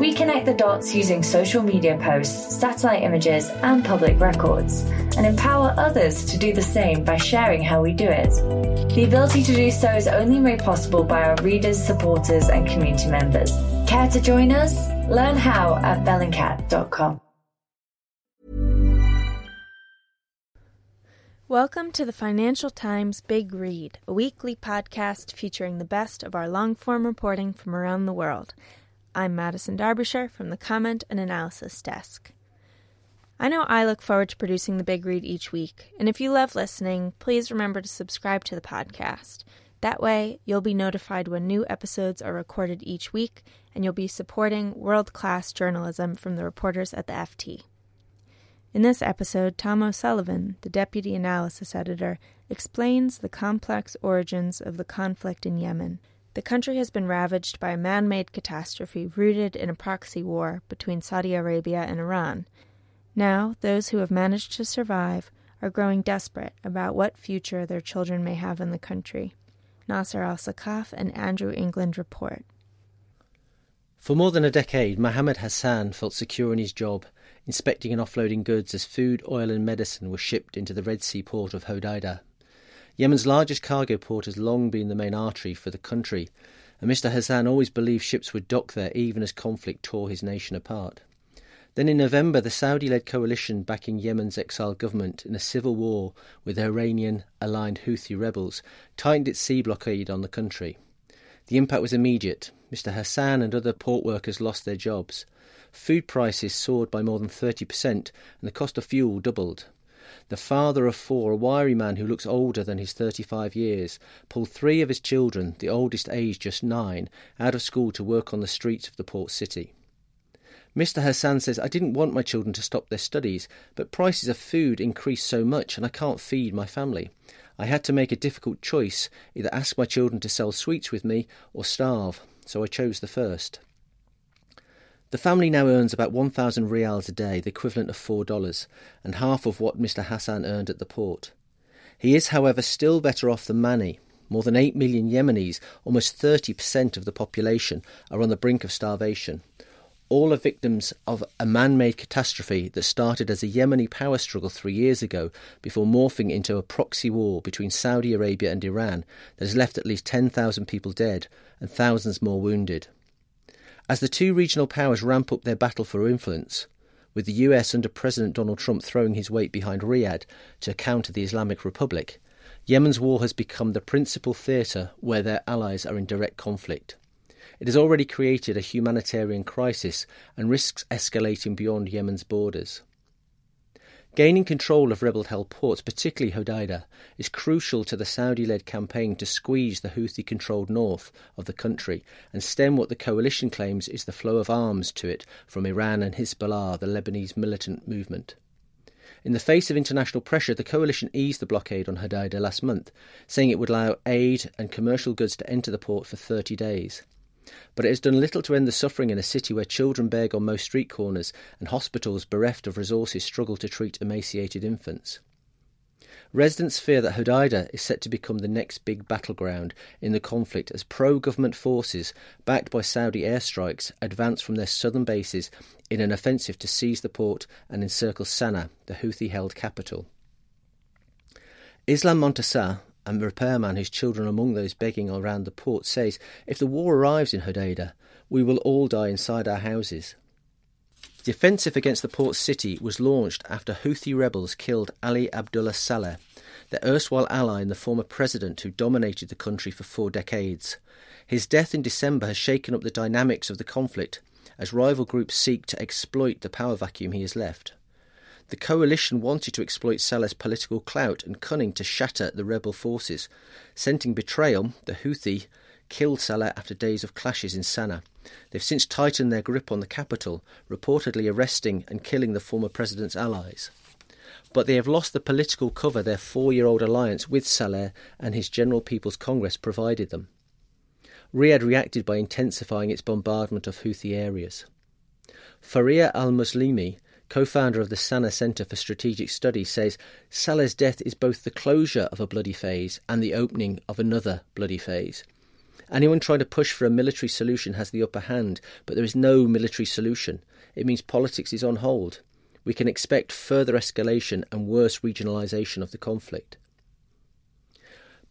We connect the dots using social media posts, satellite images, and public records, and empower others to do the same by sharing how we do it. The ability to do so is only made possible by our readers, supporters, and community members. Care to join us? Learn how at bellingcat.com. Welcome to the Financial Times Big Read, a weekly podcast featuring the best of our long-form reporting from around the world. I'm Madison Darbyshire from the Comment and Analysis Desk. I know I look forward to producing the Big Read each week, and if you love listening, please remember to subscribe to the podcast. That way, you'll be notified when new episodes are recorded each week, and you'll be supporting world-class journalism from the reporters at the FT. In this episode, Tom O'Sullivan, the Deputy Analysis Editor, explains the complex origins of the conflict in Yemen. The country has been ravaged by a man-made catastrophe rooted in a proxy war between Saudi Arabia and Iran. Now, those who have managed to survive are growing desperate about what future their children may have in the country. Nasser al-Sakaf and Andrew England report. For more than a decade, Mohammed Hassan felt secure in his job, inspecting and offloading goods as food, oil and medicine were shipped into the Red Sea port of Hodeidah. Yemen's largest cargo port has long been the main artery for the country, and Mr. Hassan always believed ships would dock there even as conflict tore his nation apart. Then in November, the Saudi-led coalition backing Yemen's exiled government in a civil war with Iranian-aligned Houthi rebels tightened its sea blockade on the country. The impact was immediate. Mr. Hassan and other port workers lost their jobs. Food prices soared by more than 30% and the cost of fuel doubled. The father of four, a wiry man who looks older than his 35 years, pulled three of his children, the oldest aged just 9, out of school to work on the streets of the port city. Mr. Hassan says, "I didn't want my children to stop their studies, but prices of food increased so much and I can't feed my family. I had to make a difficult choice, either ask my children to sell sweets with me or starve, so I chose the first." The family now earns about 1,000 rials a day, the equivalent of $4, and half of what Mr. Hassan earned at the port. He is, however, still better off than many. More than 8 million Yemenis, almost 30% of the population, are on the brink of starvation. All are victims of a man-made catastrophe that started as a Yemeni power struggle 3 years ago before morphing into a proxy war between Saudi Arabia and Iran that has left at least 10,000 people dead and thousands more wounded. As the two regional powers ramp up their battle for influence, with the US under President Donald Trump throwing his weight behind Riyadh to counter the Islamic Republic, Yemen's war has become the principal theatre where their allies are in direct conflict. It has already created a humanitarian crisis and risks escalating beyond Yemen's borders. Gaining control of rebel-held ports, particularly Hodeidah, is crucial to the Saudi-led campaign to squeeze the Houthi-controlled north of the country and stem what the coalition claims is the flow of arms to it from Iran and Hezbollah, the Lebanese militant movement. In the face of international pressure, the coalition eased the blockade on Hodeidah last month, saying it would allow aid and commercial goods to enter the port for 30 days. But it has done little to end the suffering in a city where children beg on most street corners and hospitals bereft of resources struggle to treat emaciated infants. Residents fear that Hodeidah is set to become the next big battleground in the conflict as pro-government forces, backed by Saudi airstrikes, advance from their southern bases in an offensive to seize the port and encircle Sana'a, the Houthi-held capital. Islam Montasser, a repairman whose children are among those begging around the port, says, "If the war arrives in Hodeidah, we will all die inside our houses." The offensive against the port city was launched after Houthi rebels killed Ali Abdullah Saleh, their erstwhile ally and the former president who dominated the country for 4 decades. His death in December has shaken up the dynamics of the conflict as rival groups seek to exploit the power vacuum he has left. The coalition wanted to exploit Saleh's political clout and cunning to shatter the rebel forces. Scenting betrayal, the Houthi killed Saleh after days of clashes in Sana'a. They've since tightened their grip on the capital, reportedly arresting and killing the former president's allies. But they have lost the political cover their 4-year-old alliance with Saleh and his General People's Congress provided them. Riyadh reacted by intensifying its bombardment of Houthi areas. Faria al-Muslimi, co-founder of the Sanaa Centre for Strategic Studies, says Saleh's death is both the closure of a bloody phase and the opening of another bloody phase. Anyone trying to push for a military solution has the upper hand, but there is no military solution. It means politics is on hold. We can expect further escalation and worse regionalisation of the conflict.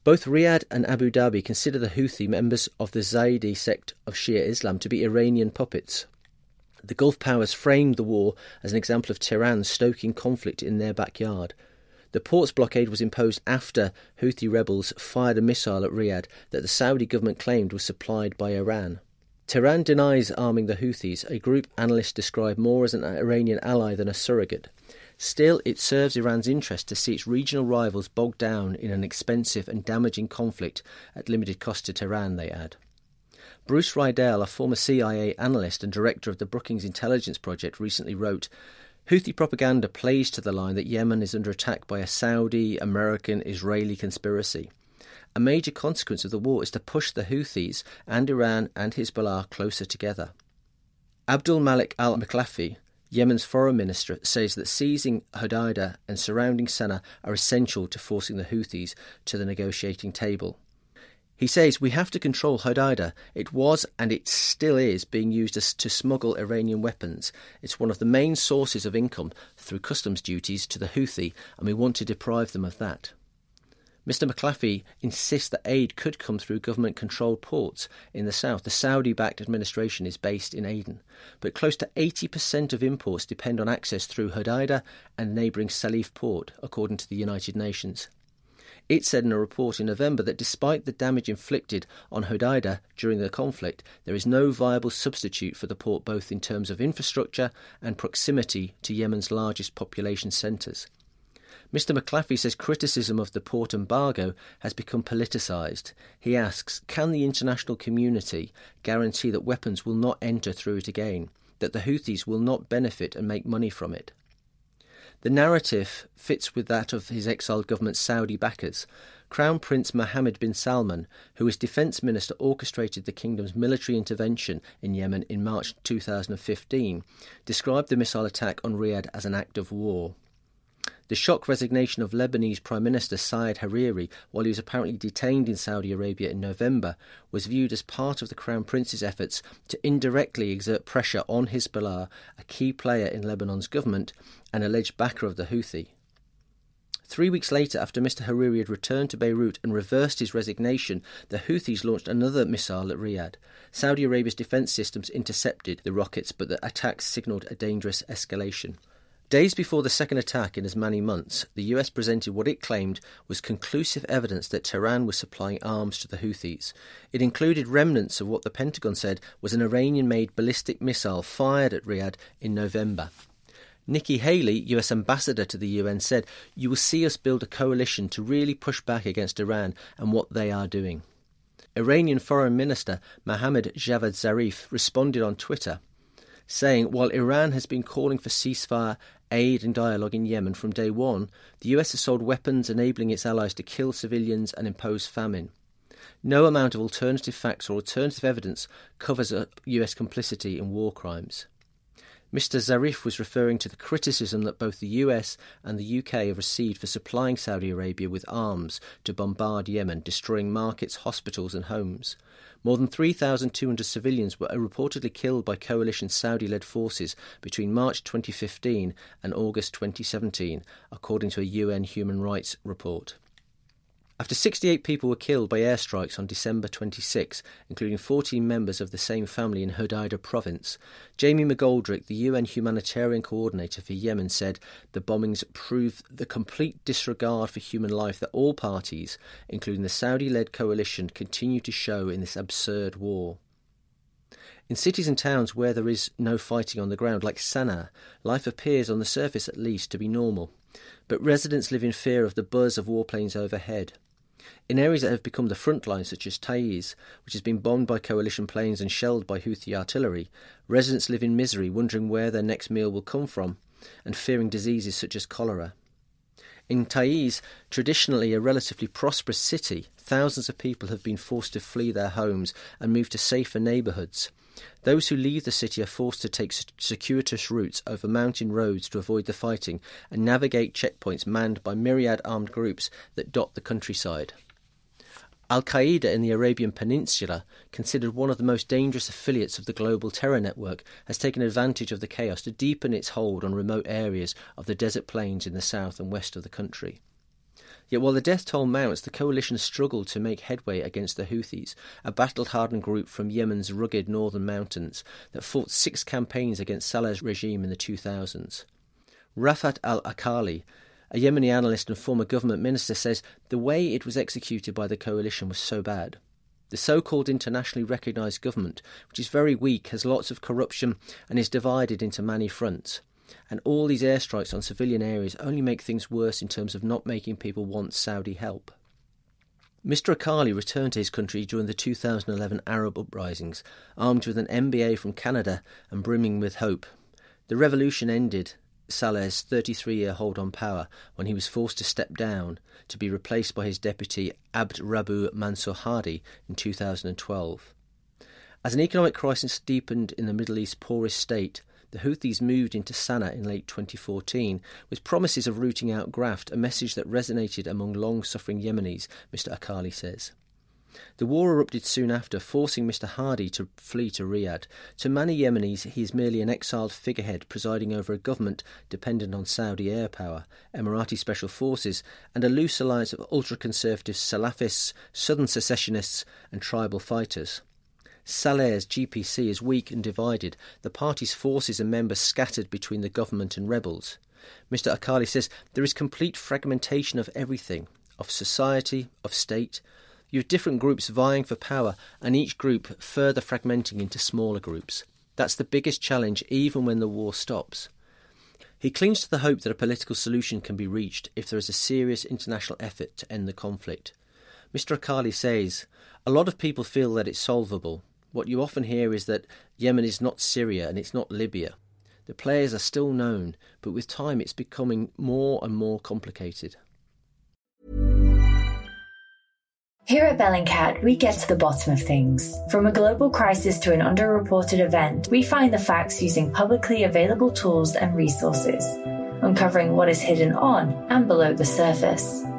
Both Riyadh and Abu Dhabi consider the Houthi members of the Zaidi sect of Shia Islam to be Iranian puppets. The Gulf powers framed the war as an example of Tehran stoking conflict in their backyard. The ports blockade was imposed after Houthi rebels fired a missile at Riyadh that the Saudi government claimed was supplied by Iran. Tehran denies arming the Houthis, a group analysts describe more as an Iranian ally than a surrogate. Still, it serves Iran's interest to see its regional rivals bogged down in an expensive and damaging conflict at limited cost to Tehran, they add. Bruce Riedel, a former CIA analyst and director of the Brookings Intelligence Project, recently wrote, Houthi propaganda plays to the line that Yemen is under attack by a Saudi, American, Israeli conspiracy. A major consequence of the war is to push the Houthis and Iran and Hezbollah closer together. Abdul Malik al-Mekhlafi, Yemen's foreign minister, says that seizing Hodeidah and surrounding Sana'a are essential to forcing the Houthis to the negotiating table. He says, we have to control Hodeidah. It was, and it still is, being used to smuggle Iranian weapons. It's one of the main sources of income through customs duties to the Houthi, and we want to deprive them of that. Mr McClaffey insists that aid could come through government-controlled ports in the south. The Saudi-backed administration is based in Aden. But close to 80% of imports depend on access through Hodeidah and neighbouring Salif port, according to the United Nations. It said in a report in November that despite the damage inflicted on Hodeidah during the conflict, there is no viable substitute for the port both in terms of infrastructure and proximity to Yemen's largest population centres. Mr McClaffey says criticism of the port embargo has become politicised. He asks, can the international community guarantee that weapons will not enter through it again, that the Houthis will not benefit and make money from it? The narrative fits with that of his exiled government's Saudi backers. Crown Prince Mohammed bin Salman, who as defence minister orchestrated the kingdom's military intervention in Yemen in March 2015, described the missile attack on Riyadh as an act of war. The shock resignation of Lebanese Prime Minister Saad Hariri, while he was apparently detained in Saudi Arabia in November, was viewed as part of the Crown Prince's efforts to indirectly exert pressure on Hezbollah, a key player in Lebanon's government, an alleged backer of the Houthi. 3 weeks later, after Mr Hariri had returned to Beirut and reversed his resignation, the Houthis launched another missile at Riyadh. Saudi Arabia's defence systems intercepted the rockets, but the attacks signalled a dangerous escalation. Days before the second attack in as many months, the US presented what it claimed was conclusive evidence that Tehran was supplying arms to the Houthis. It included remnants of what the Pentagon said was an Iranian-made ballistic missile fired at Riyadh in November. Nikki Haley, US ambassador to the UN, said, "You will see us build a coalition to really push back against Iran and what they are doing." Iranian Foreign Minister Mohammad Javad Zarif responded on Twitter, saying, while Iran has been calling for ceasefire, aid and dialogue in Yemen from day one, the US has sold weapons enabling its allies to kill civilians and impose famine. No amount of alternative facts or alternative evidence covers up US complicity in war crimes. Mr Zarif was referring to the criticism that both the US and the UK have received for supplying Saudi Arabia with arms to bombard Yemen, destroying markets, hospitals and homes. More than 3,200 civilians were reportedly killed by coalition Saudi-led forces between March 2015 and August 2017, according to a UN human rights report. After 68 people were killed by airstrikes on December 26, including 14 members of the same family in Hodeidah province, Jamie McGoldrick, the UN humanitarian coordinator for Yemen, said the bombings prove the complete disregard for human life that all parties, including the Saudi-led coalition, continue to show in this absurd war. In cities and towns where there is no fighting on the ground, like Sana'a, life appears on the surface at least to be normal. But residents live in fear of the buzz of warplanes overhead. In areas that have become the front line, such as Taiz, which has been bombed by coalition planes and shelled by Houthi artillery, residents live in misery, wondering where their next meal will come from and fearing diseases such as cholera. In Taiz, traditionally a relatively prosperous city, thousands of people have been forced to flee their homes and move to safer neighbourhoods. Those who leave the city are forced to take circuitous routes over mountain roads to avoid the fighting and navigate checkpoints manned by myriad armed groups that dot the countryside. Al-Qaeda in the Arabian Peninsula, considered one of the most dangerous affiliates of the global terror network, has taken advantage of the chaos to deepen its hold on remote areas of the desert plains in the south and west of the country. Yet while the death toll mounts, the coalition struggled to make headway against the Houthis, a battle-hardened group from Yemen's rugged northern mountains that fought 6 campaigns against Saleh's regime in the 2000s. Rafat al-Akhali, a Yemeni analyst and former government minister, says the way it was executed by the coalition was so bad. The so-called internationally recognised government, which is very weak, has lots of corruption and is divided into many fronts. And all these airstrikes on civilian areas only make things worse in terms of not making people want Saudi help. Mr. Akhali returned to his country during the 2011 Arab uprisings, armed with an MBA from Canada and brimming with hope. The revolution ended Saleh's 33-year hold on power when he was forced to step down to be replaced by his deputy Abd Rabu Mansour Hadi in 2012. As an economic crisis deepened in the Middle East's poorest state, the Houthis moved into Sana'a in late 2014 with promises of rooting out graft, a message that resonated among long-suffering Yemenis, Mr. Akhali says. The war erupted soon after, forcing Mr. Hadi to flee to Riyadh. To many Yemenis, he is merely an exiled figurehead presiding over a government dependent on Saudi air power, Emirati special forces, and a loose alliance of ultra-conservative Salafists, southern secessionists, and tribal fighters. Saleh's GPC is weak and divided, the party's forces and members scattered between the government and rebels. Mr. Akhali says there is complete fragmentation of everything, of society, of state. You have different groups vying for power and each group further fragmenting into smaller groups. That's the biggest challenge even when the war stops. He clings to the hope that a political solution can be reached if there is a serious international effort to end the conflict. Mr. Akhali says, a lot of people feel that it's solvable. What you often hear is that Yemen is not Syria and it's not Libya. The players are still known, but with time it's becoming more and more complicated. Here at Bellingcat, we get to the bottom of things. From a global crisis to an underreported event, we find the facts using publicly available tools and resources, uncovering what is hidden on and below the surface.